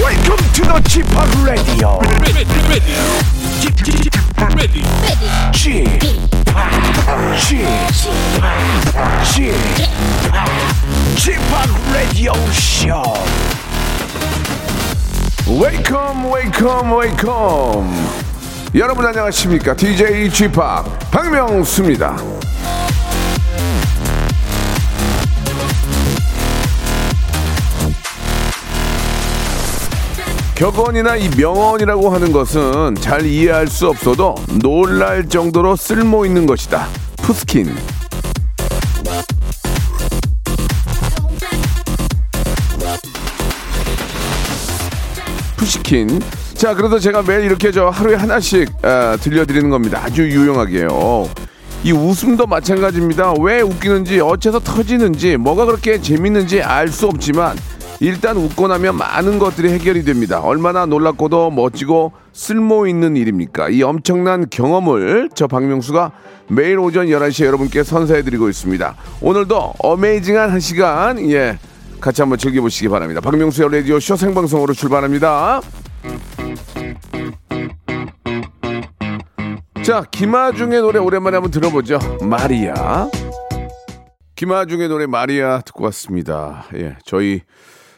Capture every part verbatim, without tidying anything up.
Welcome to the G-팝 Radio. Ready, ready, G-팝 Radio. G-팝, G-팝, G-팝, G-팝 Radio Show. Welcome, welcome, welcome. 여러분 안녕하십니까? 디제이 G-팝 박명수입니다. 격언이나 이 명언이라고 하는 것은 잘 이해할 수 없어도 놀랄 정도로 쓸모 있는 것이다. 푸스킨. 푸스킨. 자, 그래서 제가 매일 이렇게 저 하루에 하나씩 아, 들려드리는 겁니다. 아주 유용하게요. 이 웃음도 마찬가지입니다. 왜 웃기는지, 어째서 터지는지, 뭐가 그렇게 재밌는지 알 수 없지만 일단 웃고 나면 많은 것들이 해결이 됩니다. 얼마나 놀랍고도 멋지고 쓸모있는 일입니까? 이 엄청난 경험을 저 박명수가 매일 오전 열한 시에 여러분께 선사해드리고 있습니다. 오늘도 어메이징한 한 시간, 예, 같이 한번 즐겨보시기 바랍니다. 박명수의 라디오쇼 생방송으로 출발합니다. 자, 김아중의 노래 오랜만에 한번 들어보죠. 마리아. 김아중의 노래 마리아 듣고 왔습니다. 예, 저희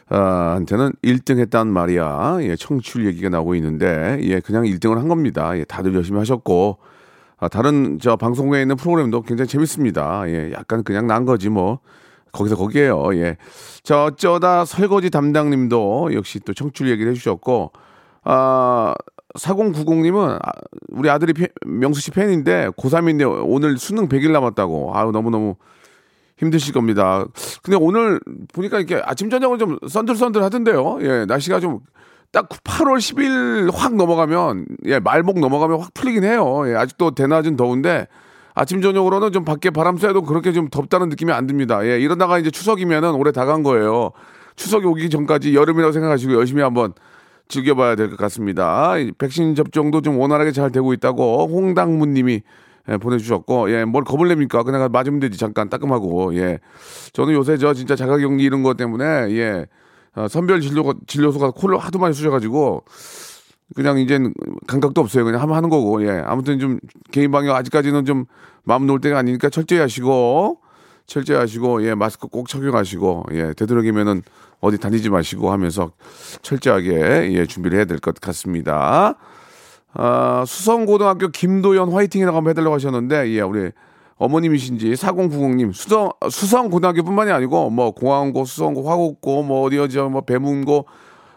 아, 한테는 일 등 했단 마리아, 예, 청취율 얘기가 나오고 있는데, 예, 그냥 일 등을 한 겁니다. 예, 다들 열심히 하셨고, 아, 다른 저 방송에 있는 프로그램도 굉장히 재밌습니다. 예, 약간 그냥 난 거지 뭐, 거기서 거기에요. 예, 저 어쩌다 설거지 담당님도 역시 또 청취율 얘기를 해주셨고, 아, 사공 구공님은 아, 우리 아들이 팬, 명수 씨 팬인데 고삼인데 오늘 수능 백 일 남았다고, 아유 너무 너무. 힘드실 겁니다. 근데 오늘 보니까 이렇게 아침 저녁은 좀 썬들썬들 하던데요. 예, 날씨가 좀 딱 팔월 십일 확 넘어가면, 예, 말복 넘어가면 확 풀리긴 해요. 예, 아직도 대낮은 더운데 아침 저녁으로는 좀 밖에 바람 쐬도 그렇게 좀 덥다는 느낌이 안 듭니다. 예, 이러다가 이제 추석이면은 올해 다 간 거예요. 추석이 오기 전까지 여름이라고 생각하시고 열심히 한번 즐겨봐야 될 것 같습니다. 백신 접종도 좀 원활하게 잘 되고 있다고 홍당무님이 예, 보내주셨고, 예, 뭘 겁을 냅니까? 그냥 맞으면 되지, 잠깐, 따끔하고, 예. 저는 요새 저 진짜 자가 격리 이런 것 때문에, 예, 어, 선별 진료가, 진료소가 콜을 하도 많이 쑤셔가지고, 그냥 이젠 감각도 없어요. 그냥 하면 하는 거고, 예. 아무튼 좀 개인 방역 아직까지는 좀 마음 놓을 때가 아니니까 철저히 하시고, 철저히 하시고, 예, 마스크 꼭 착용하시고, 예, 되도록이면은 어디 다니지 마시고 하면서 철저하게, 예, 준비를 해야 될 것 같습니다. 아, 수성고등학교 김도연 화이팅이라고 한번 해달라고 하셨는데, 예, 우리 어머님이신지 사공구공님 수성 수성고등학교뿐만이 아니고 뭐 공항고, 수성고, 화곡고, 뭐 어디어죠, 뭐 배문고,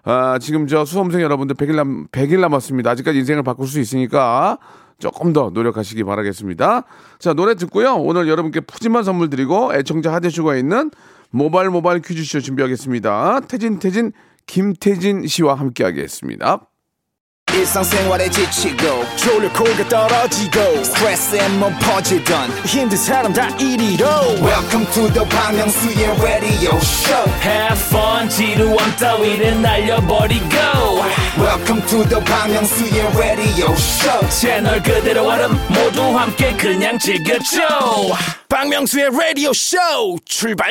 아, 지금 저 수험생 여러분들 백 일 남 백 일 남았습니다. 아직까지 인생을 바꿀 수 있으니까 조금 더 노력하시기 바라겠습니다. 자, 노래 듣고요. 오늘 여러분께 푸짐한 선물 드리고 애청자 하대슈가 있는 모발 모발 퀴즈쇼 준비하겠습니다. 태진 태진 김태진 씨와 함께하겠습니다. 일상생활에 지치고, 졸려 코가 떨어지고, 스트레스에 몸 퍼지던, 힘든 사람 다 이리로. Welcome to the 박명수의 radio show. Have fun, 지루한 따위를 날려버리고. Welcome to the 박명수의 radio show. 채널 그대로 얼음 모두 함께 그냥 즐겨줘. 박명수의 radio show, 출발!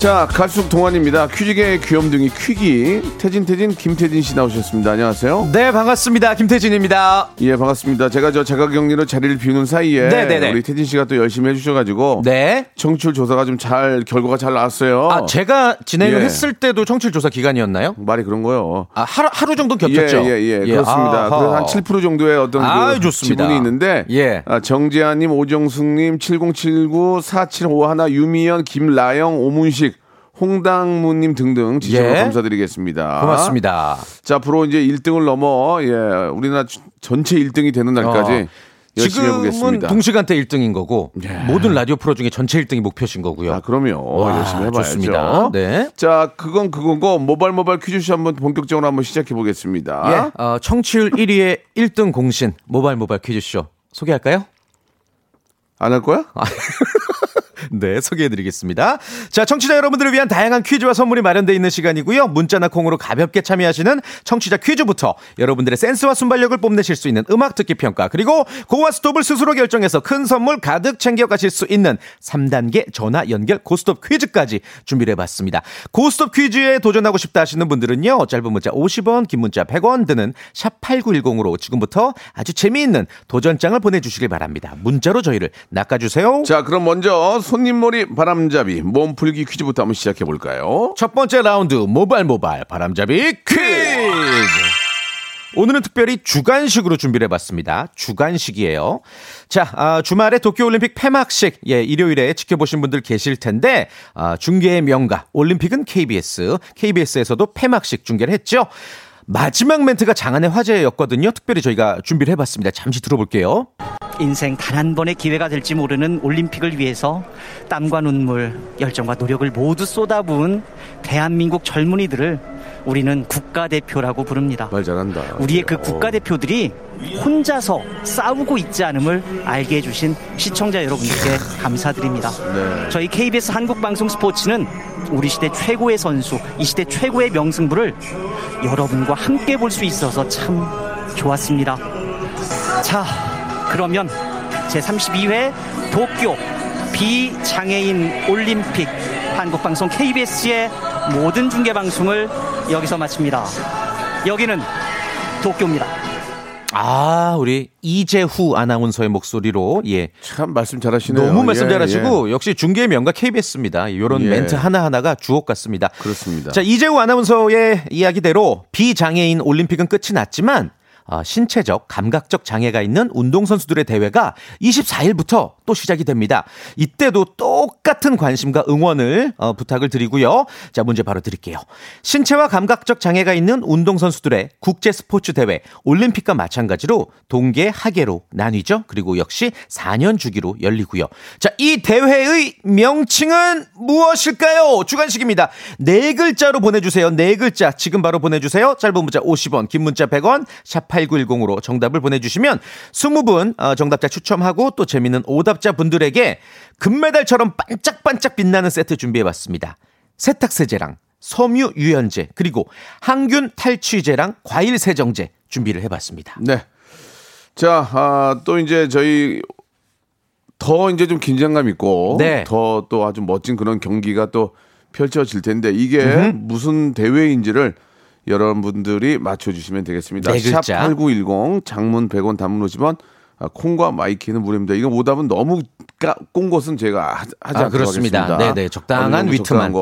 자, 갈수록 동안입니다. 퀴즈계의 귀염둥이 퀴기 태진 태진 김태진 씨 나오셨습니다. 안녕하세요. 네, 반갑습니다. 김태진입니다. 예, 반갑습니다. 제가 저 자가격리로 자리를 비우는 사이에 네네네. 우리 태진 씨가 또 열심히 해주셔가지고 네. 청취율 조사가 좀 잘 결과가 잘 나왔어요. 아, 제가 진행을 예. 했을 때도 청취율 조사 기간이었나요? 말이 그런 거요. 아, 하루 하루 정도 겹쳤죠. 예예예 예, 예. 예. 그렇습니다. 아하. 그래서 한 칠 퍼센트 정도의 어떤 아, 그 지분이 있는데 예. 아, 정재한님, 오정숙님, 칠공칠구, 사칠오일, 유미연, 김라영, 오문식, 홍당무님 등등 지적을 예. 감사드리겠습니다. 고맙습니다. 자, 앞으로 이제 일 등을 넘어 예, 우리나라 전체 일 등이 되는 날까지 어, 열심히 해보겠습니다. 지금은 동시간대 일 등인 거고 예. 모든 라디오 프로 중에 전체 일 등이 목표신 거고요. 아, 그럼요. 와, 열심히 해봐야죠. 좋습니다. 네. 자, 그건 그건고 모발모발 퀴즈쇼 한번 본격적으로 한번 시작해 보겠습니다. 예. 어, 청취율 일 위의 일 등 공신 모발모발 퀴즈쇼 소개할까요? 안 할 거야? 네, 소개해드리겠습니다. 자, 청취자 여러분들을 위한 다양한 퀴즈와 선물이 마련되어 있는 시간이고요. 문자나 콩으로 가볍게 참여하시는 청취자 퀴즈부터 여러분들의 센스와 순발력을 뽐내실 수 있는 음악 듣기 평가, 그리고 고와 스톱을 스스로 결정해서 큰 선물 가득 챙겨가실 수 있는 삼 단계 전화 연결 고스톱 퀴즈까지 준비를 해봤습니다. 고스톱 퀴즈에 도전하고 싶다 하시는 분들은요, 짧은 문자 오십 원, 긴 문자 백 원 드는 샵 팔구일공으로 지금부터 아주 재미있는 도전장을 보내주시길 바랍니다. 문자로 저희를 낚아주세요. 자, 그럼 먼저 손님몰이 바람잡이 몸풀기 퀴즈부터 한번 시작해볼까요? 첫 번째 라운드 모발 모발 바람잡이 퀴즈! 오늘은 특별히 주간식으로 준비를 해봤습니다. 주간식이에요. 자, 아, 주말에 도쿄올림픽 폐막식, 예, 일요일에 지켜보신 분들 계실 텐데, 아, 중계의 명가, 올림픽은 케이비에스, 케이비에스에서도 폐막식 중계를 했죠. 마지막 멘트가 장안의 화제였거든요. 특별히 저희가 준비를 해봤습니다. 잠시 들어볼게요. 인생 단 한 번의 기회가 될지 모르는 올림픽을 위해서 땀과 눈물, 열정과 노력을 모두 쏟아부은 대한민국 젊은이들을 우리는 국가대표라고 부릅니다. 말 잘한다. 우리의 그 국가대표들이 혼자서 싸우고 있지 않음을 알게 해주신 시청자 여러분께 감사드립니다. 네. 저희 케이비에스 한국방송 스포츠는 우리 시대 최고의 선수, 이 시대 최고의 명승부를 여러분과 함께 볼 수 있어서 참 좋았습니다. 자, 그러면 제삼십이 회 도쿄 비장애인 올림픽 한국방송 케이비에스의 모든 중계방송을 여기서 마칩니다. 여기는 도쿄입니다. 아, 우리 이재후 아나운서의 목소리로, 예, 참 말씀 잘하시네요. 너무 말씀 예, 잘하시고 예. 역시 중계의 명가 케이비에스입니다. 이런 예. 멘트 하나하나가 주옥 같습니다. 그렇습니다. 자, 이재후 아나운서의 이야기대로 비장애인 올림픽은 끝이 났지만 어, 신체적, 감각적 장애가 있는 운동선수들의 대회가 이십사 일부터 또 시작이 됩니다. 이때도 똑같은 관심과 응원을 어, 부탁을 드리고요. 자, 문제 바로 드릴게요. 신체와 감각적 장애가 있는 운동선수들의 국제 스포츠 대회, 올림픽과 마찬가지로 동계, 하계로 나뉘죠. 그리고 역시 사 년 주기로 열리고요. 자, 이 대회의 명칭은 무엇일까요? 주간식입니다. 네 글자로 보내주세요. 네 글자 지금 바로 보내주세요. 짧은 문자 오십 원, 긴 문자 백 원, 샵 팔구일공으로 정답을 보내주시면 이십 분 정답자 추첨하고 또 재미있는 오답자 분들에게 금메달처럼 반짝반짝 빛나는 세트 준비해봤습니다. 세탁세제랑 섬유유연제, 그리고 항균 탈취제랑 과일 세정제 준비를 해봤습니다. 네. 자, 아, 또 이제 저희 더 이제 좀 긴장감 있고 네. 더 또 아주 멋진 그런 경기가 또 펼쳐질 텐데 이게 으흠. 무슨 대회인지를 여러분들이 맞춰주시면 되겠습니다. 네, 샵팔구일공 장문 백 원 단문 오십 원 콩과 마이키는 무료입니다. 이거 오답은 너무 꼰 것은 제가 하지 아, 않도록 그렇습니다. 하겠습니다. 네네, 적당한 위트만.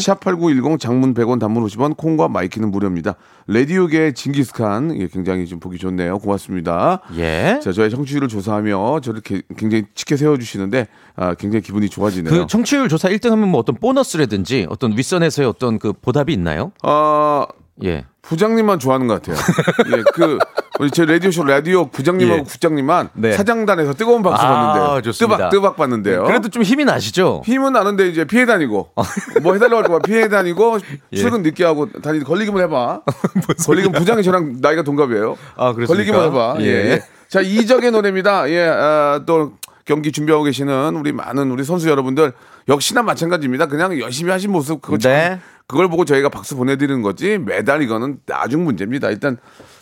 샵팔구일공 장문 백 원 단문 오십 원 콩과 마이키는 무료입니다. 라디오계의 징기스칸, 예, 굉장히 좀 보기 좋네요. 고맙습니다. 예. 자, 저의 청취율을 조사하며 저를 게, 굉장히 치켜 세워주시는데 아, 굉장히 기분이 좋아지네요. 그 청취율 조사 일 등 하면 뭐 어떤 보너스라든지 어떤 윗선에서의 어떤 그 보답이 있나요? 아... 예. 부장님만 좋아하는 것 같아요. 예, 그 우리 제 라디오쇼 라디오 부장님하고 예. 국장님만 네. 사장단에서 뜨거운 박수 받는데요. 아, 뜨박 뜨박 받는데요. 예, 그래도 좀 힘이 나시죠? 힘은 나는데 이제 피해 다니고 뭐 해달라고 할까 봐 피해 다니고 예. 출근 늦게 하고 다니 걸리기만 해봐. 걸리기면 부장이 저랑 나이가 동갑이에요. 아, 그렇습니까? 걸리기만 해봐. 예. 예. 자, 이적의 노래입니다. 예, 아, 또 경기 준비하고 계시는 우리 많은 우리 선수 여러분들 역시나 마찬가지입니다. 그냥 열심히 하신 모습 그거 참. 네. 그걸 보고 저희가 박수 보내드리는 거지 매달 이거는 나중 문제입니다. 일단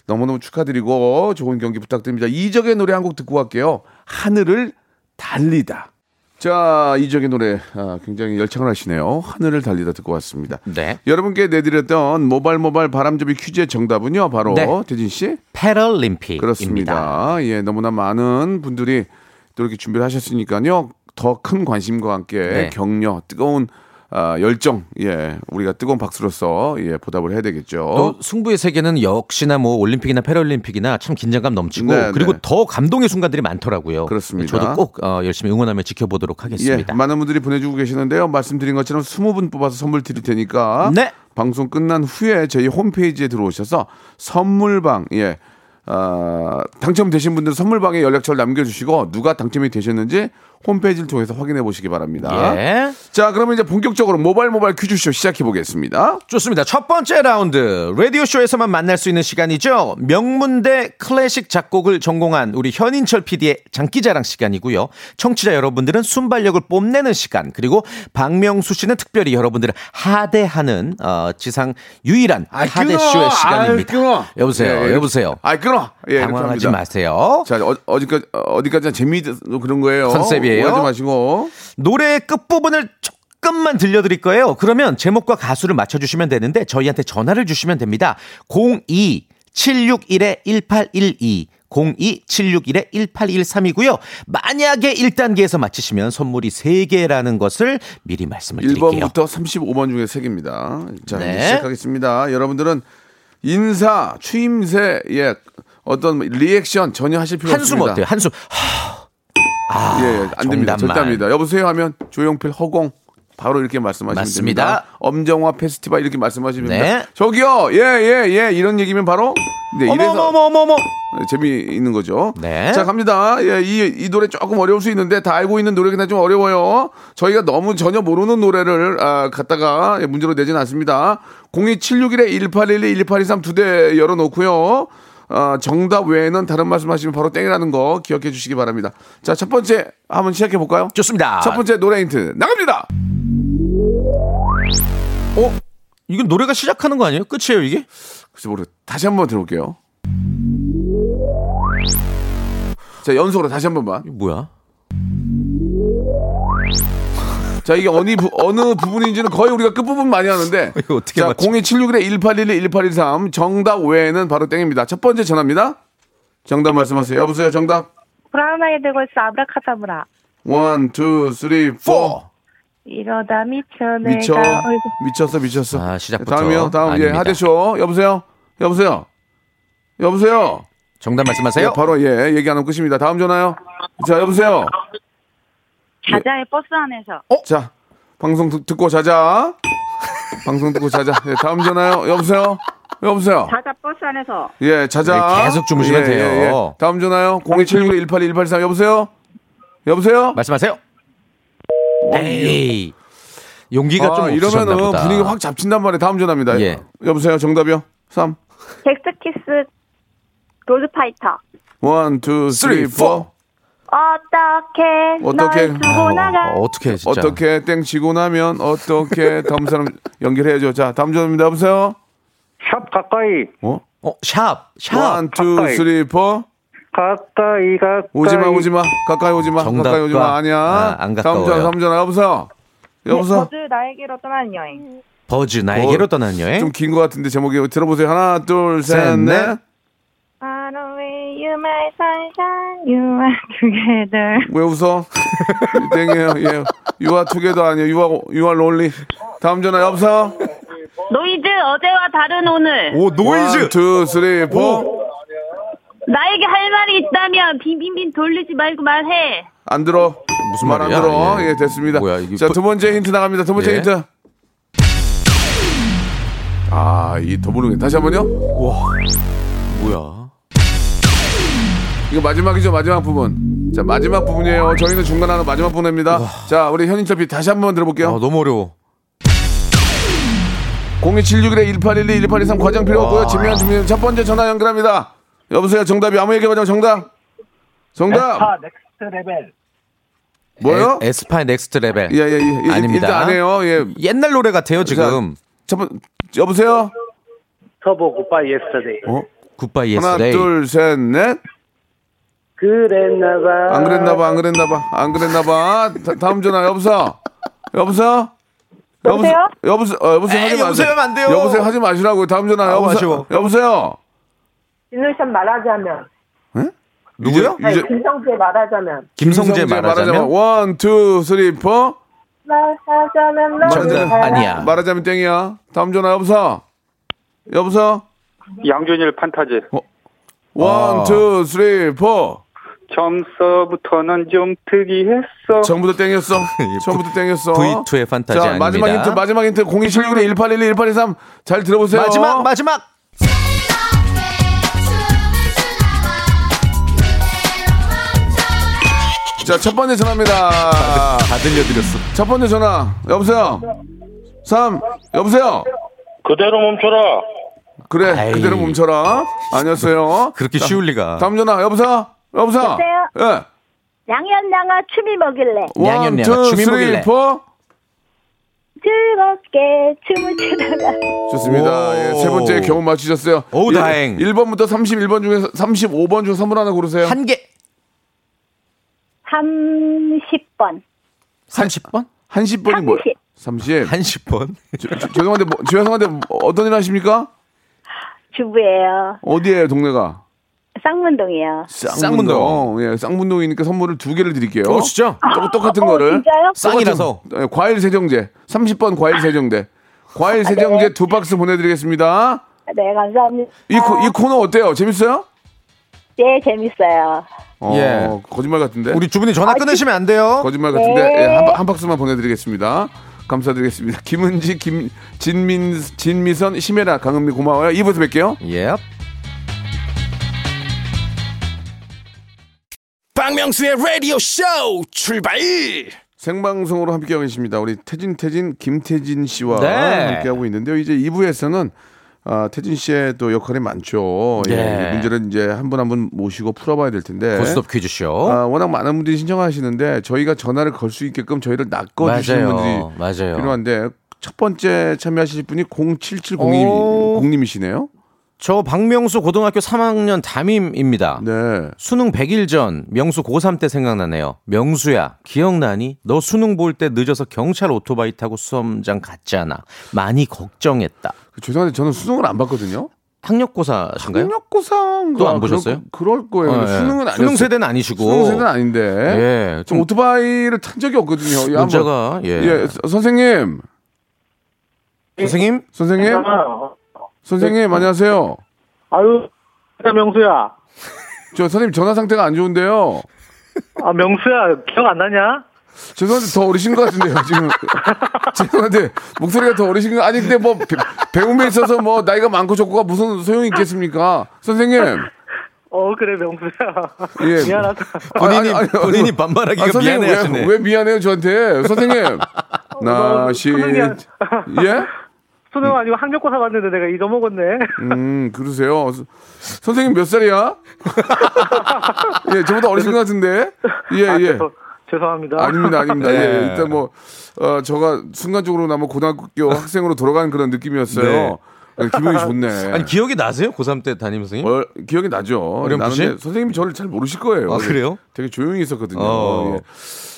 너무너무 축하드리고 좋은 경기 부탁드립니다. 이적의 노래 한 곡 듣고 갈게요. 하늘을 달리다. 자, 이적의 노래 아, 굉장히 열창을 하시네요. 하늘을 달리다 듣고 왔습니다. 네. 여러분께 내드렸던 모발 모발 바람잡이 퀴즈의 정답은요. 바로 네. 태진 씨. 패럴림픽입니다. 그렇습니다. 예, 너무나 많은 분들이 또 이렇게 준비를 하셨으니까요. 더 큰 관심과 함께 네. 격려, 뜨거운 아, 열정, 예, 우리가 뜨거운 박수로서, 예, 보답을 해야 되겠죠. 또 승부의 세계는 역시나 뭐 올림픽이나 패럴림픽이나 참 긴장감 넘치고 네, 그리고 네. 더 감동의 순간들이 많더라고요. 그렇습니다. 저도 꼭 어, 열심히 응원하며 지켜보도록 하겠습니다. 예, 많은 분들이 보내주고 계시는데요. 말씀드린 것처럼 스무 분 뽑아서 선물 드릴 테니까 네. 방송 끝난 후에 저희 홈페이지에 들어오셔서 선물방, 예, 어, 당첨되신 분들 선물방에 연락처를 남겨주시고 누가 당첨이 되셨는지 홈페이지를 통해서 확인해 보시기 바랍니다. 예. 자, 그러면 이제 본격적으로 모바일 모바일 퀴즈쇼 시작해 보겠습니다. 좋습니다. 첫 번째 라운드, 라디오쇼에서만 만날 수 있는 시간이죠. 명문대 클래식 작곡을 전공한 우리 현인철 피디의 장기자랑 시간이고요. 청취자 여러분들은 순발력을 뽐내는 시간, 그리고 박명수 씨는 특별히 여러분들을 하대하는 어, 지상 유일한 아이, 하대쇼의 시간입니다. 아이, 여보세요. 예, 여보세요. 아 끊어. 예, 당황하지 마세요. 자, 어, 어디까지, 어디까지나 재미도 그런 거예요. 컨셉이에요. 오해하지 마시고. 노래의 끝부분을 조금만 들려드릴 거예요. 그러면 제목과 가수를 맞춰주시면 되는데 저희한테 전화를 주시면 됩니다. 공이 칠육일 일팔일이 공이 칠육일 일팔일삼이고요. 만약에 일 단계에서 맞히시면 선물이 세 개라는 것을 미리 말씀을 드릴게요. 일 번부터 삼십오 번 중에 세 개입니다. 자, 네. 이제 시작하겠습니다. 여러분들은 인사, 추임새, 예, 어떤 리액션 전혀 하실 필요 한숨 없습니다. 어때요? 한숨 어때요? 한숨. 예, 안 됩니다. 절대 합니다. 여보세요 하면 조용필, 허공. 바로 이렇게 말씀하시면 맞습니다. 됩니다. 엄정화 페스티벌 이렇게 말씀하시면 네. 됩니다. 저기요, 예, 예, 예, 이런 얘기면 바로 네, 이래서 어머머머머 재미있는 거죠. 네. 자, 갑니다. 예, 이, 이 노래 조금 어려울 수 있는데 다 알고 있는 노래긴 하지만 좀 어려워요. 저희가 너무 전혀 모르는 노래를 아, 갖다가 문제로 내지는 않습니다. 공이칠육일에 일팔일이 일팔이삼 두 대 열어놓고요. 아, 정답 외에는 다른 말씀하시면 바로 땡이라는 거 기억해 주시기 바랍니다. 자, 첫 번째 한번 시작해 볼까요? 좋습니다. 첫 번째 노래 힌트 나갑니다. 어? 이건 노래가 시작하는 거 아니에요? 끝이에요 이게? 글쎄 모르. 다시 한번 들어볼게요. 자, 연속으로 다시 한 번만. 이거 뭐야? 자, 이게 어느, 부, 어느 부분인지는 거의 우리가 끝부분 많이 하는데 이거 어떻게 자, 공이칠육일에 일팔일이 일팔일삼 정답 외에는 바로 땡입니다. 첫 번째 전화입니다. 정답 말씀하세요. 여보세요 정답. 브라운 아이드 걸스 아브라카다브라. 원, 투, 쓰리, 포. 이러다 미쳐 내가 미쳐. 미쳤어 미쳤어. 아, 시작부터. 다음이요. 다음. 예, 하대쇼. 여보세요. 여보세요. 여보세요. 정답 말씀하세요. 예, 바로 예 얘기 안 하면 끝입니다. 다음 전화요. 자, 여보세요. 자자의 예. 버스 안에서. 어? 자, 방송 듣, 듣고 자자. 방송 듣고 자자. 예, 다음 전화요. 여보세요. 여보세요. 자자 버스 안에서. 예, 자자. 네, 계속 주무시면 예, 돼요. 예, 예. 다음 전화요. 공이칠육 일팔일팔삼 여보세요. 여보세요. 말씀하세요. 에이. 용기가 아, 좀 이러면은 보다. 분위기 확 잡친단 말이에요. 다음 전화입니다. 예. 여보세요. 정답이요. 삼. 잭스키스 로드파이터. 원, 투, 쓰리, 포. 어떻게 어떻게 두고 나가 어떻게 진짜 어떻게 땡 치고 나면 어떻게 다음 사람 연결해야죠. 자, 다음 전화입니다. 여보세요. 샵 가까이. 어? 어, 샵. 샵. 원, 투, 쓰리, 포. 가까이 가까이 오지마 오지마 가까이 오지마 가까이 오지마 아니야. 아, 안 가까워요. 다음 전화 다음 전화 여보세요 여보세요. 네, 버즈 나에게로 떠나는 여행. 버즈 나에게로 어, 떠나는 여행 좀 긴 것 같은데 제목이 들어보세요. 하나 둘 셋 넷. Far away you my sunshine you are together. 왜 웃어? 땡이에요. 예. You are together 아니에요. You are, you are lonely. 다음 전화 여보세요. 노이즈 어제와 다른 오늘. 오 노이즈. 원, 투, 쓰리, 포. 나에게 할 말이 있다면 빙빙빙 돌리지 말고 말해. 안 들어. 무슨 말 안 들어. 예, 예 됐습니다. 뭐야, 이게 자, 두 번째 힌트 나갑니다. 두 번째 예. 힌트. 아, 이 더 모르겠네. 다시 한 번요. 와, 뭐야? 이거 마지막이죠, 마지막 부분. 자, 마지막 부분이에요. 저희는 중간 하나 마지막 부분입니다. 와. 자, 우리 현인철 피 다시 한번 들어볼게요. 아, 너무 어려워. 공이칠육일에 일팔일이 일팔일삼 과장 필요 없고요. 지명한 주민 첫 번째 전화 연결합니다. 여보세요 정답이 아무 얘기 하자면 정답 정답 에스파 넥스트 레벨 뭐요? 에, 에스파의 넥스트 레벨 예예예 예, 예. 아닙니다. 일단 안 해요. 예. 옛날 노래 같아요 지금. 자, 첫, 여보세요 터보 굿바이 예스터데이. 어? 굿바이 예스터데이. 하나 둘 셋 넷. 그랬나봐 안 그랬나봐 안 그랬나봐 안 그랬나봐. 다음 전화 여보세요 여보세요 여보세요 여보세요 어, 여보세요 에이, 하지 마세요. 안 돼요. 여보세요 하지 마시라고. 다음 전화 아, 여보세요 여보세요 진우씨 말하자면. 응? 누구요? 아니, 유재... 김성재 말하자면. 김성재 말하자면. 원, 투, 쓰리, 포. 말하자면. 말하자면 아니야. 말하자면 땡이야. 다음 전화 여보세요. 여보세요. 양준일 판타지. 어? 원, 투, 쓰리, 포. 점서부터는 좀 특이했어. 처음부터 땡겼어. 처음부터 땡겼어. 브이투의 판타지. 자, 아닙니다. 마지막 힌트. 마지막 힌트. 공이칠육일에 일팔일이 일팔이삼 잘 들어보세요. 마지막 마지막. 자, 첫 번째 전화입니다. 다, 다 들려드렸어. 첫 번째 전화. 여보세요? 삼, 여보세요? 그대로 멈춰라. 그래, 아이. 그대로 멈춰라. 아니었어요. 그렇게 쉬울 리가. 다음 전화. 여보세요? 여보세요? 여보세요? 예. 양현양아 춤이 먹일래. 양현양아 춤이 먹일래. 즐겁게 춤을 추다가. 좋습니다. 예, 세 번째 겨우 맞추셨어요. 오, 일, 다행. 일 번부터 삼십일 번 중에서 삼십오 번 중 선물 하나 고르세요. 한 개. 삼십 번. 삼십 번? 한 십 번이 뭐야? 삼십. 한 십 번. 저, 저, 죄송한데, 뭐, 죄송한데 어떤 일 하십니까? 주부예요. 어디예요, 동네가? 쌍문동이요. 쌍문동. 쌍문동. 예, 쌍문동이니까 선물을 두 개를 드릴게요. 어, 진짜? 어, 똑같은 어, 거를. 진짜요? 쌍이라서. 예, 과일 세정제. 삼십 번 과일 세정제. 과일 아, 세정제 네. 두 박스 보내드리겠습니다. 네, 감사합니다. 이, 이 코너 어때요? 재밌어요? 예, 재밌어요. 어, 예. 거짓말 같은데. 우리 주부님 전화 끊으시면 안 돼요. 거짓말 같은데. 네. 예, 한, 한 박스만 보내드리겠습니다. 감사드리겠습니다. 김은지, 김, 진민, 진미선, 심혜라, 강은미 고마워요. 이 부에서 뵐게요. 예. 박명수의 라디오 쇼 출발! 생방송으로 함께하고 계십니다. 우리 태진 태진 김태진 씨와 네. 함께하고 있는데요. 이제 이 부에서는 아, 태진 씨의 또 역할이 많죠. 네. 예, 문제를 이제 한 분 한 분 모시고 풀어봐야 될 텐데. 고스톱 퀴즈쇼. 아, 워낙 많은 분들이 신청하시는데 저희가 전화를 걸 수 있게끔 저희를 낚아주시는 분들이 맞아요. 필요한데 첫 번째 참여하실 분이 공칠칠공님이시네요. 저 박명수 고등학교 삼 학년 담임입니다. 네. 수능 백 일 전 명수 고삼 때 생각나네요. 명수야 기억나니? 너 수능 볼 때 늦어서 경찰 오토바이 타고 수험장 갔잖아. 많이 걱정했다. 죄송한데 저는 수능을 안 봤거든요. 학력고사신가요? 학력고사도 안 보셨어요? 그럴, 그럴 거예요. 어, 예. 수능은 아니었어요. 수능 세대는 아니시고. 수능 세대는 아닌데. 예. 좀 오토바이를 탄 적이 없거든요. 문자가. 예. 예. 선생님. 선생님. 선생님. 선생님 네. 안녕하세요. 아유 명수야. 저 선생님 전화 상태가 안 좋은데요. 아 명수야 기억 안 나냐? 죄송한데 더 어리신 것 같은데요 지금. 죄송한데 목소리가 더 어리신 거 아니 근데 뭐 배, 배움에 있어서 뭐 나이가 많고 적고가 무슨 소용이 있겠습니까? 선생님. 어 그래 명수야. 예. 미안하다. 본인이 아니, 아니, 본인이 반말하기가 아, 미안해하시네. 왜, 왜 미안해요 저한테 선생님. 나시 예? 수능 아니고 학력고사 봤는데 내가 잊어먹었네. 음, 그러세요. 서, 선생님 몇 살이야? 예, 저보다 어리신 것 같은데. 예, 아, 예. 죄송, 죄송합니다. 아닙니다, 아닙니다. 네. 예, 일단 뭐, 어, 저가 순간적으로나마 고등학교 학생으로 돌아간 그런 느낌이었어요. 네. 아니, 기분이 좋네. 아니, 기억이 나세요? 고삼 때 담임 선생님? 어, 기억이 나죠. 나는데 선생님이 저를 잘 모르실 거예요. 아, 그래요? 되게 조용히 있었거든요. 어. 예.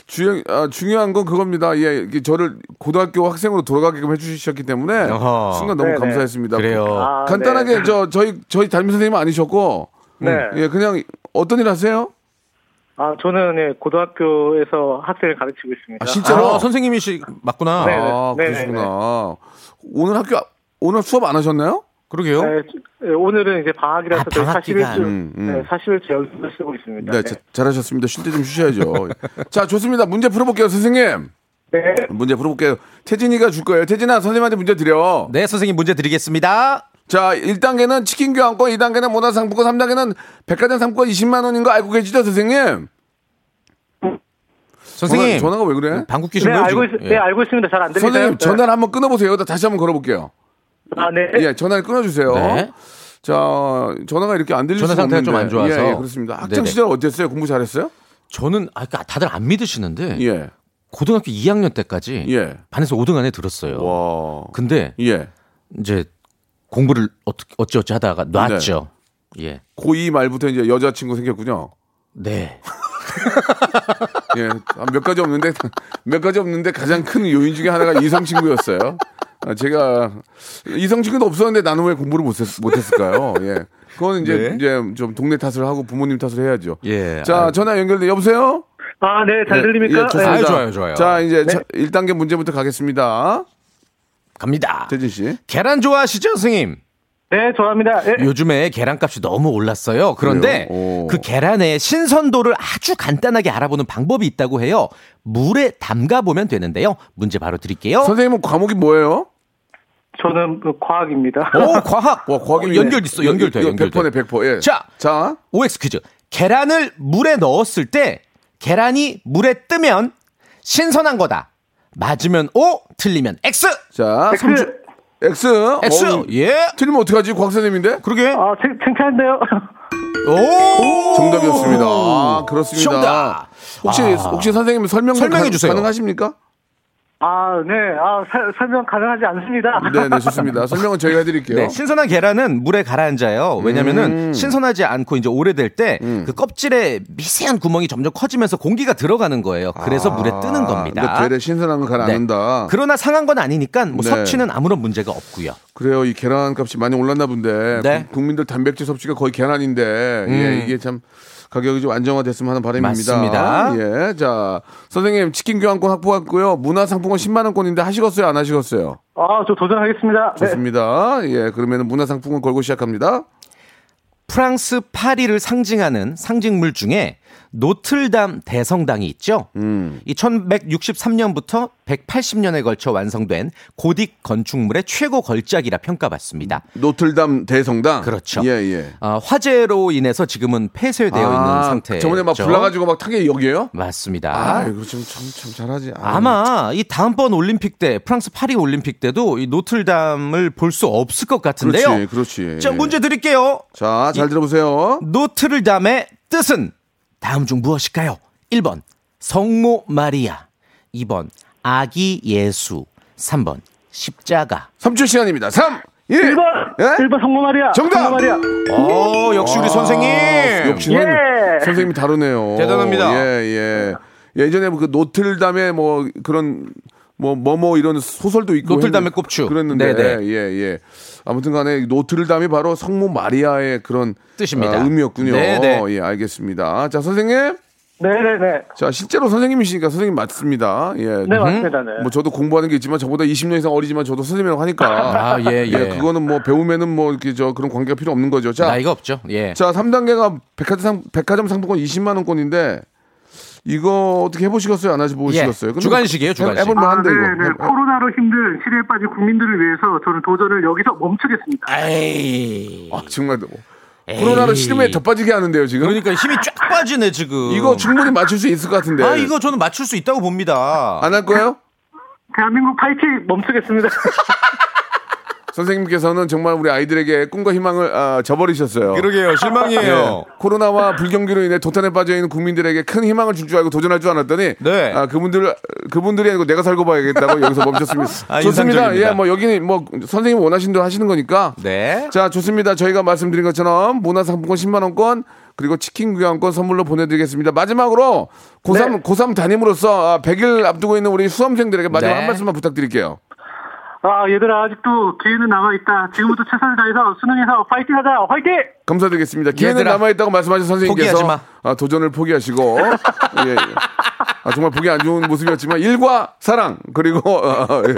중요, 아, 중요한 건 그겁니다. 예, 저를 고등학교 학생으로 돌아가게끔 해주셨기 때문에 어허. 순간 너무 네네. 감사했습니다. 그래요. 아, 간단하게 네. 저 저희 저희 담임 선생님은 아니셨고, 네, 음, 예, 그냥 어떤 일 하세요? 아, 저는 예, 고등학교에서 학생을 가르치고 있습니다. 아, 진짜로 아, 선생님이시 맞구나. 네네. 아, 그러시구나. 네네. 오늘 학교 오늘 수업 안 하셨나요? 그러게요. 네, 오늘은 이제 방학이라서 아, 사십일 주, 음, 음. 네, 사십일 주 연습을 쓰고 있습니다. 네, 네. 자, 잘하셨습니다. 쉴 때 좀 쉬셔야죠. 자, 좋습니다. 문제 풀어볼게요, 선생님. 네. 문제 풀어볼게요. 태진이가 줄 거예요. 태진아, 선생님한테 문제 드려. 네, 선생님 문제 드리겠습니다. 자, 일 단계는 치킨 교환권, 이 단계는 문화상품권, 삼 단계는 백화점 상품권 이십만 원인 거 알고 계시죠, 선생님? 선생님. 전화, 전화가 왜 그래? 방귀 뀌신 거예요? 네, 알고, 있, 예. 네, 알고 있습니다. 잘 안 들리네요. 선생님, 전화를 한번 끊어보세요. 다시 한번 걸어볼게요. 아, 네. 예, 전화를 끊어주세요. 네. 자, 전화가 이렇게 안 들릴 수 있는데. 전화 상태가 좀 안 좋아서. 예, 예, 그렇습니다. 학창 시절 어땠어요? 공부 잘했어요? 저는 아까 다들 안 믿으시는데 예. 고등학교 이 학년 때까지 예. 반에서 오 등 안에 들었어요. 와. 근데 예. 이제 공부를 어떻게 어찌어찌 하다가 놨죠. 네. 예. 고이 말부터 이제 여자친구 생겼군요. 네. 예, 몇 가지 없는데 몇 가지 없는데 가장 큰 요인 중에 하나가 이성 친구였어요. 제가 이성 친구도 없었는데 나는 왜 공부를 못했, 못했을까요? 예, 그건 이제 네. 이제 좀 동네 탓을 하고 부모님 탓을 해야죠. 예. 자, 전화 연결돼. 여보세요? 아, 네, 잘 들립니까? 예, 예, 아, 좋아요, 좋아요. 자, 이제 네. 일 단계 문제부터 가겠습니다. 갑니다. 태진 씨. 계란 좋아하시죠, 선생님? 네, 좋아합니다. 예. 요즘에 계란값이 너무 올랐어요. 그런데 그 계란의 신선도를 아주 간단하게 알아보는 방법이 있다고 해요. 물에 담가보면 되는데요. 문제 바로 드릴게요. 선생님은 과목이 뭐예요? 저는 그 과학입니다. 오, 과학. 와, 과학이 어, 연결 있어. 연결돼요. 백 퍼센트네, 백 퍼센트. 예. 자, 자, 오엑스 퀴즈. 계란을 물에 넣었을 때 계란이 물에 뜨면 신선한 거다. 맞으면 O, 틀리면 X. 자, 삼 초. X. X. 오, 예. 틀리면 어떡하지? 곽 선생님인데? 그러게. 아, 창피한데요. 오! 정답이었습니다. 아, 그렇습니다. 정답. 혹시, 아. 혹시 선생님 설명 설명해주세요. 가능하십니까? 아, 네. 아, 사, 설명 가능하지 않습니다. 네, 네, 좋습니다. 설명은 저희가 해드릴게요. 네, 신선한 계란은 물에 가라앉아요. 왜냐면은 음. 신선하지 않고 이제 오래될 때 그 음. 껍질에 미세한 구멍이 점점 커지면서 공기가 들어가는 거예요. 그래서 아, 물에 뜨는 겁니다. 되레 신선한 건 가라앉는다. 네. 그러나 상한 건 아니니까 뭐 네. 섭취는 아무런 문제가 없고요. 그래요. 이 계란 값이 많이 올랐나 본데 네. 국민들 단백질 섭취가 거의 계란인데 음. 예, 이게 참. 가격이 좀 안정화됐으면 하는 바람입니다. 맞습니다. 예, 자 선생님 치킨 교환권 확보했고요. 문화상품권 십만 원권인데 하시겠어요? 안 하시겠어요? 아, 저 도전하겠습니다. 좋습니다. 네. 예, 그러면 문화상품권 걸고 시작합니다. 프랑스 파리를 상징하는 상징물 중에 노틀담 대성당이 있죠. 음. 이 천백육십삼 년부터 백팔십 년에 걸쳐 완성된 고딕 건축물의 최고 걸작이라 평가받습니다. 노틀담 대성당? 그렇죠. 예, 예. 어, 화재로 인해서 지금은 폐쇄되어 아, 있는 상태죠. 저번에 막 불나가지고 막 타게 여기에요? 맞습니다. 아, 이거 참, 참, 참 잘하지. 아. 아마 이 다음번 올림픽 때, 프랑스 파리 올림픽 때도 이 노틀담을 볼 수 없을 것 같은데요. 그렇지, 그렇지. 자, 문제 드릴게요. 자, 잘 들어보세요. 노틀담의 뜻은? 다음 중 무엇일까요? 일 번 성모 마리아, 이 번 아기 예수, 삼 번 십자가. 삼 초 시간입니다. 삼, 일. 일 번, 예? 일 번 성모 마리아. 정답. 성모 마리아. 오, 역시 우리 아, 선생님. 역시 예. 선생님이 다르네요. 대단합니다. 예, 예. 예전에 그 노틀담의 뭐 그런 뭐 뭐뭐 이런 소설도 있고 노틀담의 꼽추 그랬는데 네네. 예, 예. 아무튼간에 노틀담이 바로 성모 마리아의 그런 뜻입니다. 아, 의미였군요. 네네. 예, 알겠습니다. 자, 선생님. 네네네. 자, 실제로 선생님이시니까 선생님 맞습니다. 예. 네, 맞습니다. 네. 뭐 저도 공부하는 게 있지만 저보다 이십 년 이상 어리지만 저도 선생님이라고 하니까. 아, 예, 예. 예, 그거는 뭐 배우면은 뭐 이렇게 저 그런 관계가 필요 없는 거죠. 자, 나이가 없죠. 예. 자, 삼 단계가 백화점 백화점 상품권 이십만 원권인데. 이거 어떻게 해보시겠어요? 안 하지 보시겠어요? 예, 주간식이에요, 주간식. 해볼만 한데, 아, 이거. 네, 네. 코로나로 힘든 시대에 빠진 국민들을 위해서 저는 도전을 여기서 멈추겠습니다. 에이. 아, 정말. 에이. 코로나로 시름에 더 빠지게 하는데요, 지금. 그러니까 힘이 쫙 빠지네, 지금. 이거 충분히 맞출 수 있을 것 같은데. 아, 이거 저는 맞출 수 있다고 봅니다. 안 할 거예요? 대한민국 파이팅 멈추겠습니다. 선생님께서는 정말 우리 아이들에게 꿈과 희망을 아, 저버리셨어요. 그러게요. 실망이에요. 네. 코로나와 불경기로 인해 도탄에 빠져있는 국민들에게 큰 희망을 줄 줄 알고 도전할 줄 알았더니 네. 아, 그분들, 그분들이 아니고 내가 살고 봐야겠다고 여기서 멈췄습니다. 아, 좋습니다. 인상적입니다. 예, 뭐 여기는 뭐 선생님 원하신 대로 하시는 거니까. 네. 자, 좋습니다. 저희가 말씀드린 것처럼 문화상품권 십만 원권 그리고 치킨 교환권 선물로 보내드리겠습니다. 마지막으로 고삼, 네. 고삼 담임으로서 백 일 앞두고 있는 우리 수험생들에게 마지막 네. 한 말씀만 부탁드릴게요. 아, 얘들아, 아직도 기회는 남아있다. 지금부터 최선을 다해서 수능에서 파이팅 하자. 파이팅! 감사드리겠습니다. 기회는 얘들아, 남아있다고 말씀하신 선생님께서 포기하지 마. 아, 도전을 포기하시고 예, 예. 아, 정말 보기 안 좋은 모습이었지만 일과 사랑 그리고 어, 예.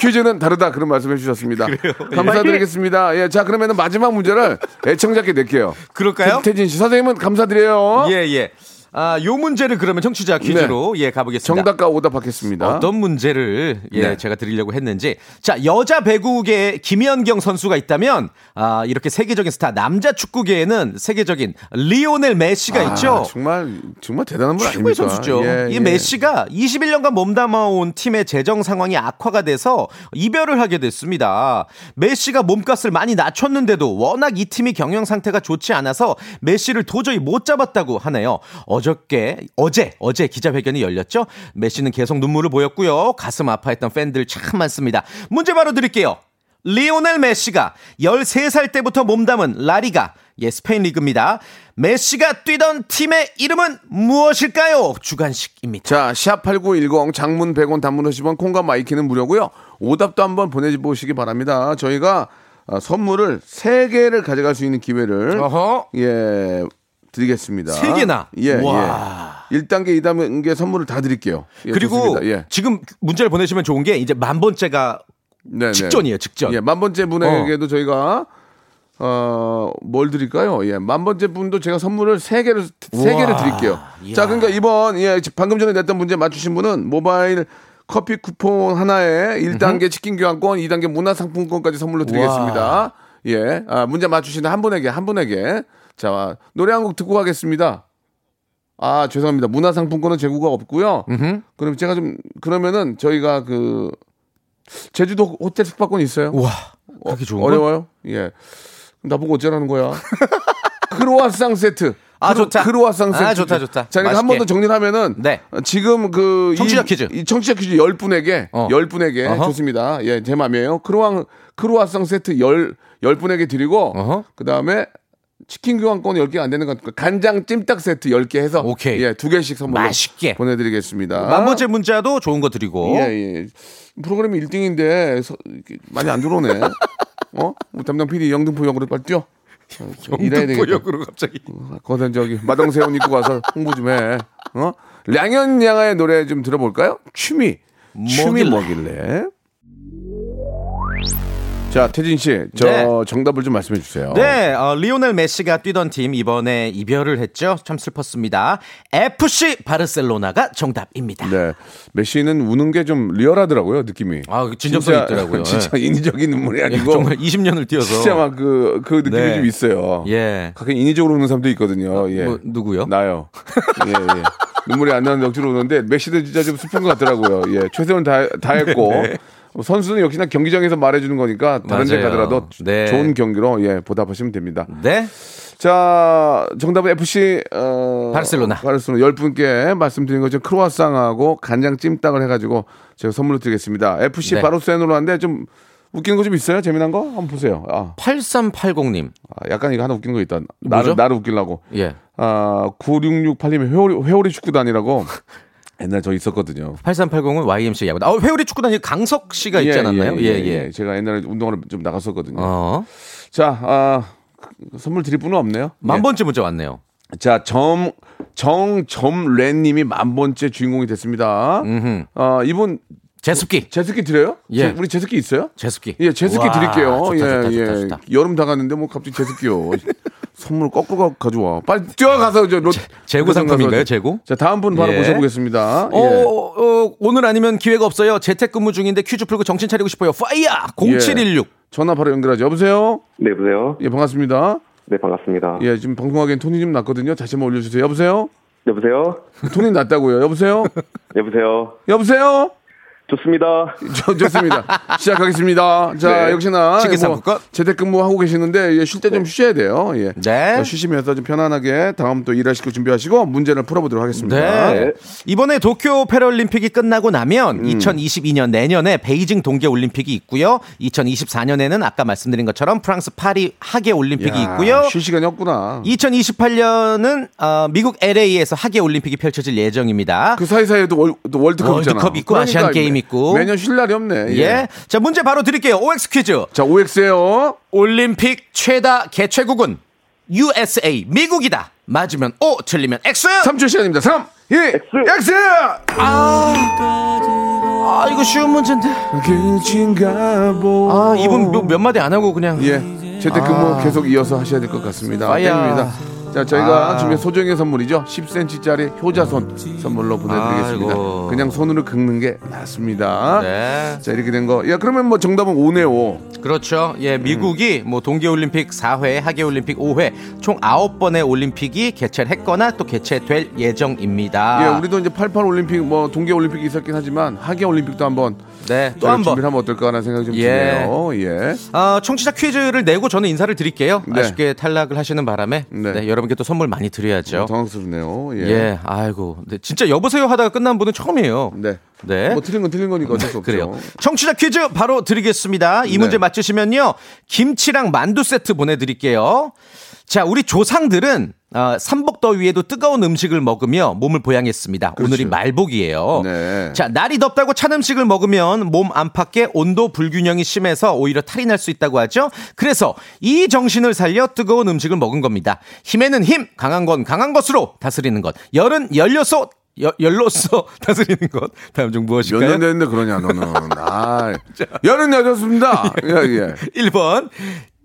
퀴즈는 다르다 그런 말씀해 주셨습니다. 그래요? 감사드리겠습니다. 예, 자, 그러면은 마지막 문제를 애청자께 낼게요. 그럴까요? 태진 씨, 선생님은 감사드려요. 예, 예. 아, 요 문제를 그러면 청취자 퀴즈로 네. 예, 가보겠습니다. 정답과 오답 받겠습니다. 어떤 문제를 예, 네. 제가 드리려고 했는지. 자, 여자 배구계에 김연경 선수가 있다면 아, 이렇게 세계적인 스타 남자 축구계에는 세계적인 리오넬 메시가 아, 있죠. 정말 정말 대단한 분 아닙니까? 최고의 선수죠. 예, 이 예. 메시가 이십일 년간 몸담아온 팀의 재정 상황이 악화가 돼서 이별을 하게 됐습니다. 메시가 몸값을 많이 낮췄는데도 워낙 이 팀이 경영 상태가 좋지 않아서 메시를 도저히 못 잡았다고 하네요. 어저께 어제 어제 기자회견이 열렸죠. 메시는 계속 눈물을 보였고요. 가슴 아파했던 팬들 참 많습니다. 문제 바로 드릴게요. 리오넬 메시가 열세 살 때부터 몸담은 라리가 예 스페인 리그입니다. 메시가 뛰던 팀의 이름은 무엇일까요? 주간식입니다. 자, 샵팔구일공 장문 백 원 단문 오십 원 콩과 마이키는 무료고요. 오답도 한번 보내보시기 바랍니다. 저희가 선물을 세 개를 가져갈 수 있는 기회를 어허. 예. 드리겠습니다. 세 개나. 예, 와. 예. 일 단계, 이 단계 선물을 다 드릴게요. 예, 그리고 예. 지금 문자를 보내시면 좋은 게 이제 만 번째가 네네. 직전이에요. 직전. 예, 만 번째 분에게도 어. 저희가 어, 뭘 드릴까요? 예, 만 번째 분도 제가 선물을 세 개를 세 개를 드릴게요. 이야. 자, 그러니까 이번 예, 방금 전에 냈던 문제 맞추신 분은 모바일 커피 쿠폰 하나에 일 단계 으흠. 치킨 교환권, 이 단계 문화상품권까지 선물로 드리겠습니다. 와. 예, 아, 문제 맞추시는 한 분에게 한 분에게. 자, 노래 한 곡 듣고 가겠습니다. 아, 죄송합니다. 문화상품권은 재고가 없고요. 으흠. 그럼 제가 좀 그러면은 저희가 그 제주도 호텔 숙박권 있어요? 우와, 그렇게 좋은 거? 어려워요? 예. 나보고 어쩌라는 거야? 크로아상 세트. 아, 크루, 좋다. 크로아상 세트. 아, 좋다, 좋다. 자, 한 번 더 정리를 하면은. 네. 지금 그. 청취자 이, 퀴즈. 이 청취자 퀴즈 열 분에게. 어. 열 분에게. 어허. 좋습니다. 예, 제 맘이에요. 크로아, 크로아상 세트 열 분에게 드리고. 어허. 그 다음에 치킨 교환권 열 개 안 되는 것 같고 간장 찜닭 세트 열 개 해서. 오케이. 예, 두 개씩 선물로. 맛있게. 보내드리겠습니다. 만 번째 문자도 좋은 거 드리고. 예, 예. 프로그램이 일 등인데 서, 많이 안 들어오네. 어? 담당 피디 영등포 역으로 빨리 뛰어. 영등포 역으로 갑자기. 어, 거기서 저기 마당새운 입고 가서 홍보 좀 해. 어? 양현 양아의 노래 좀 들어볼까요? 취미. 취미 뭐길래. 자, 태진 씨, 저 네. 정답을 좀 말씀해 주세요. 네, 어, 리오넬 메시가 뛰던 팀 이번에 이별을 했죠. 참 슬펐습니다. 에프씨 바르셀로나가 정답입니다. 네, 메시는 우는 게 좀 리얼하더라고요, 느낌이. 아, 진정성이 진짜, 있더라고요. 진짜 네. 인위적인 눈물이 아니고 예, 정말 이십 년을 뛰어서 진짜 막 그 그 느낌이 네. 좀 있어요. 예, 가끔 인위적으로 우는 사람도 있거든요. 예, 뭐, 누구요? 나요. 예, 예. 눈물이 안 나는 억지로 우는데 메시도 진짜 좀 슬픈 것 같더라고요. 예, 최선을 다 다했고. 네. 선수는 역시나 경기장에서 말해주는 거니까 다른 데 가더라도 네. 좋은 경기로 예, 보답하시면 됩니다. 네. 자, 정답은 에프씨 어, 바르셀로나. 바르셀로나 열 분께 말씀드린 것처럼 크로아상하고 간장 찜닭을 해가지고 제가 선물로 드리겠습니다. 에프씨 네. 바르셀로나인데 좀 웃기는 거 좀 있어요? 재미난 거? 한번 보세요. 아. 팔삼팔공님. 아, 약간 이거 하나 웃긴 거 있다. 나를, 나를 웃기려고. 예. 아, 구육육팔님이 회오리, 회오리 축구단이라고. 옛날 저 있었거든요. 팔삼팔공은 와이엠씨 야구단. 아, 회오리 축구단이 강석 씨가 있지 않았나요? 예, 예, 예, 예. 제가 옛날에 운동을 좀 나갔었거든요. 어. 자, 아, 선물 드릴 분은 없네요. 만 번째 예. 문자 왔네요. 자, 정, 정점래 님이 만 번째 주인공이 됐습니다. 음흠. 어, 이분. 제습기. 제습기 드려요? 예. 우리 제습기 있어요? 제습기. 예, 제습기 드릴게요. 좋다, 예, 좋다, 좋다, 예. 좋다. 여름 다가는데 뭐 갑자기 제습기요. 선물을 거꾸로 가져와. 빨리 뛰어가서 저 로, 제, 재고 상품인가요? 재고? 자, 다음 분 바로 예. 모셔보겠습니다. 어, 예. 어, 오늘 아니면 기회가 없어요. 재택근무 중인데 퀴즈 풀고 정신 차리고 싶어요. 파이어! 공칠일육. 예. 전화 바로 연결하죠. 여보세요? 네, 여보세요? 예, 반갑습니다. 네, 반갑습니다. 예, 지금 방송하기엔 톤이 좀 났거든요. 다시 한번 올려주세요. 여보세요? 여보세요? 톤이 났다고요. 여보세요? 여보세요? 여보세요? 좋습니다. 저, 좋습니다. 시작하겠습니다. 자, 네. 역시나 뭐 재택근무 하고 계시는데 예, 쉴 때 좀 네. 쉬셔야 돼요. 예. 네. 쉬시면서 좀 편안하게 다음 또 일하시고 준비하시고 문제를 풀어보도록 하겠습니다. 네. 네. 이번에 도쿄 패럴림픽이 끝나고 나면 음. 이천이십이 년 내년에 베이징 동계올림픽이 있고요. 이천이십사 년에는 아까 말씀드린 것처럼 프랑스 파리 하계올림픽이 야, 있고요. 쉴 시간이 없구나. 이천이십팔 년은 어, 미국 엘에이에서 하계올림픽이 펼쳐질 예정입니다. 그 사이사이에도 월, 또 월드컵, 월드컵 있고 그러니까 아시안 게임 있고. 매년 쉴 날이 없네. 예. 예. 자, 문제 바로 드릴게요. 오엑스 퀴즈. 자, 오엑스예요. 올림픽 최다 개최국은 유에스에이 미국이다. 맞으면 O, 틀리면 X. 삼 초 시간입니다. 삼, 이, X. X. 아, 아 이거 쉬운 문제인데. 아, 이분 몇, 몇 마디 안 하고 그냥. 예. 재택근무 아. 계속 이어서 하셔야 될 것 같습니다. 아닙니다. 자, 저희가 아. 준비한 소정의 선물이죠. 십 센티미터짜리 효자손 선물로 보내드리겠습니다. 아이고. 그냥 손으로 긁는 게 낫습니다. 네. 자, 이렇게 된 거. 야, 그러면 뭐 정답은 오네요. 그렇죠. 예, 미국이 음. 뭐 동계올림픽 사 회, 하계올림픽 오 회, 총 아홉 번의 올림픽이 개최했거나 또 개최될 예정입니다. 예, 우리도 이제 팔십팔 올림픽, 뭐 동계올림픽이 있었긴 하지만 하계올림픽도 한번. 네, 또 한 번. 준비를 하면 어떨까 하는 생각이 좀 드네요. 예. 예. 어, 청취자 퀴즈를 내고 저는 인사를 드릴게요. 네. 아쉽게 탈락을 하시는 바람에 네. 네, 여러분께 또 선물 많이 드려야죠. 어, 당황스럽네요. 예. 예. 아이고. 네, 진짜 여보세요 하다가 끝난 분은 처음이에요. 네. 네. 뭐 틀린 건 틀린 거니까 어쩔 수 없죠. 그래요. 청취자 퀴즈 바로 드리겠습니다. 이 문제 네. 맞추시면요. 김치랑 만두 세트 보내드릴게요. 자, 우리 조상들은 어, 삼복더위에도 뜨거운 음식을 먹으며 몸을 보양했습니다. 그렇죠. 오늘이 말복이에요. 네. 자, 날이 덥다고 찬 음식을 먹으면 몸 안팎의 온도 불균형이 심해서 오히려 탈이 날 수 있다고 하죠. 그래서 이 정신을 살려 뜨거운 음식을 먹은 겁니다. 힘에는 힘, 강한 건 강한 것으로 다스리는 것. 열은 열려서 여, 열로써 다스리는 것. 다음 중 무엇일까요? 몇 년 됐는데 그러냐 너는. 아, 열은 열렸습니다. 예, 예. 일 번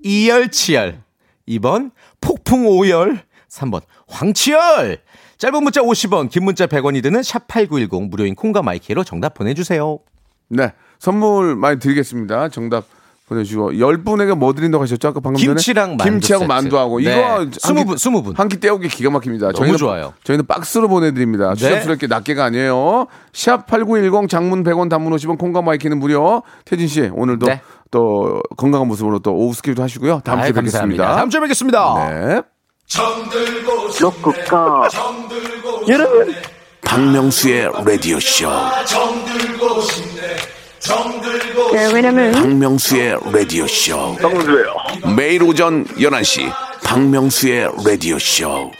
이열치열, 이 번 폭풍오열, 삼 번 황치열. 짧은 문자 오십 원, 긴 문자 백 원이 드는 샵팔구일공, 무료인 콩과 마이키로 정답 보내주세요. 네, 선물 많이 드리겠습니다. 정답 보내주시고 열 분에게 뭐 드린다고 하셨죠? 아까 방금 김치랑 전에? 만두 김치하고 세트. 만두하고 네. 이거 스무 분 스무 분 한 끼 때우기 기가 막힙니다. 너무 좋아요. 저희는 박스로 보내드립니다. 네. 추잡스럽게 낱개가 아니에요. 샵 팔구일공 장문 백 원 단문 오십 원 콩과 마이키는 무료. 태진 씨 오늘도 네. 또 건강한 모습으로 또 오후 스케줄도 하시고요. 다음 주에 뵙겠습니다. 다음 주에 뵙겠습니다. 네. 로쿠카 여러분 박명수의 라디오 쇼. 네, 왜냐면 박명수의 라디오 쇼. 매일 오전 열한 시 박명수의 라디오 쇼.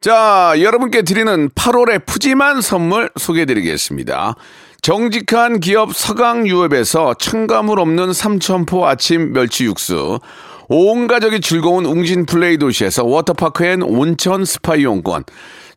자, 여러분께 드리는 팔월의 푸짐한 선물 소개해드리겠습니다. 정직한 기업 서강유업에서 첨가물 없는 삼천포 아침 멸치 육수, 온 가족이 즐거운 웅진 플레이 도시에서 워터파크 앤 온천 스파 이용권,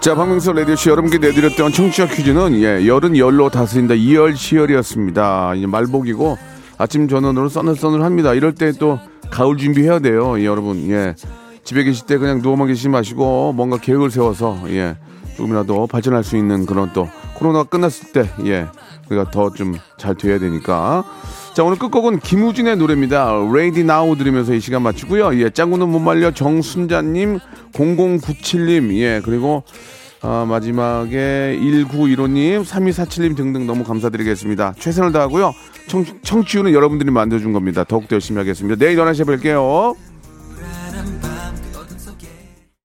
자, 박명수 라디오씨 여러분께 내드렸던 청취자 퀴즈는 예, 열은 열로 다스린다 이열치열이었습니다. 이제 말복이고 아침 전원으로 써늘써늘합니다. 이럴 때 또 가을 준비해야 돼요. 예, 여러분 예, 집에 계실 때 그냥 누워만 계시지 마시고 뭔가 계획을 세워서 예, 조금이라도 발전할 수 있는 그런 또 코로나가 끝났을 때 예, 우리가 더 좀 잘 돼야 되니까. 자, 오늘 끝곡은 김우진의 노래입니다. 레이디 나우 들으면서 이 시간 마치고요. 예, 짱구는 못 말려 정순자님, 공공구칠님, 예, 그리고 아, 마지막에 일구일오님, 삼이사칠님 등등 너무 감사드리겠습니다. 최선을 다하고요. 청, 청취율은 여러분들이 만들어준 겁니다. 더욱더 열심히 하겠습니다. 내일 열한 시에 뵐게요.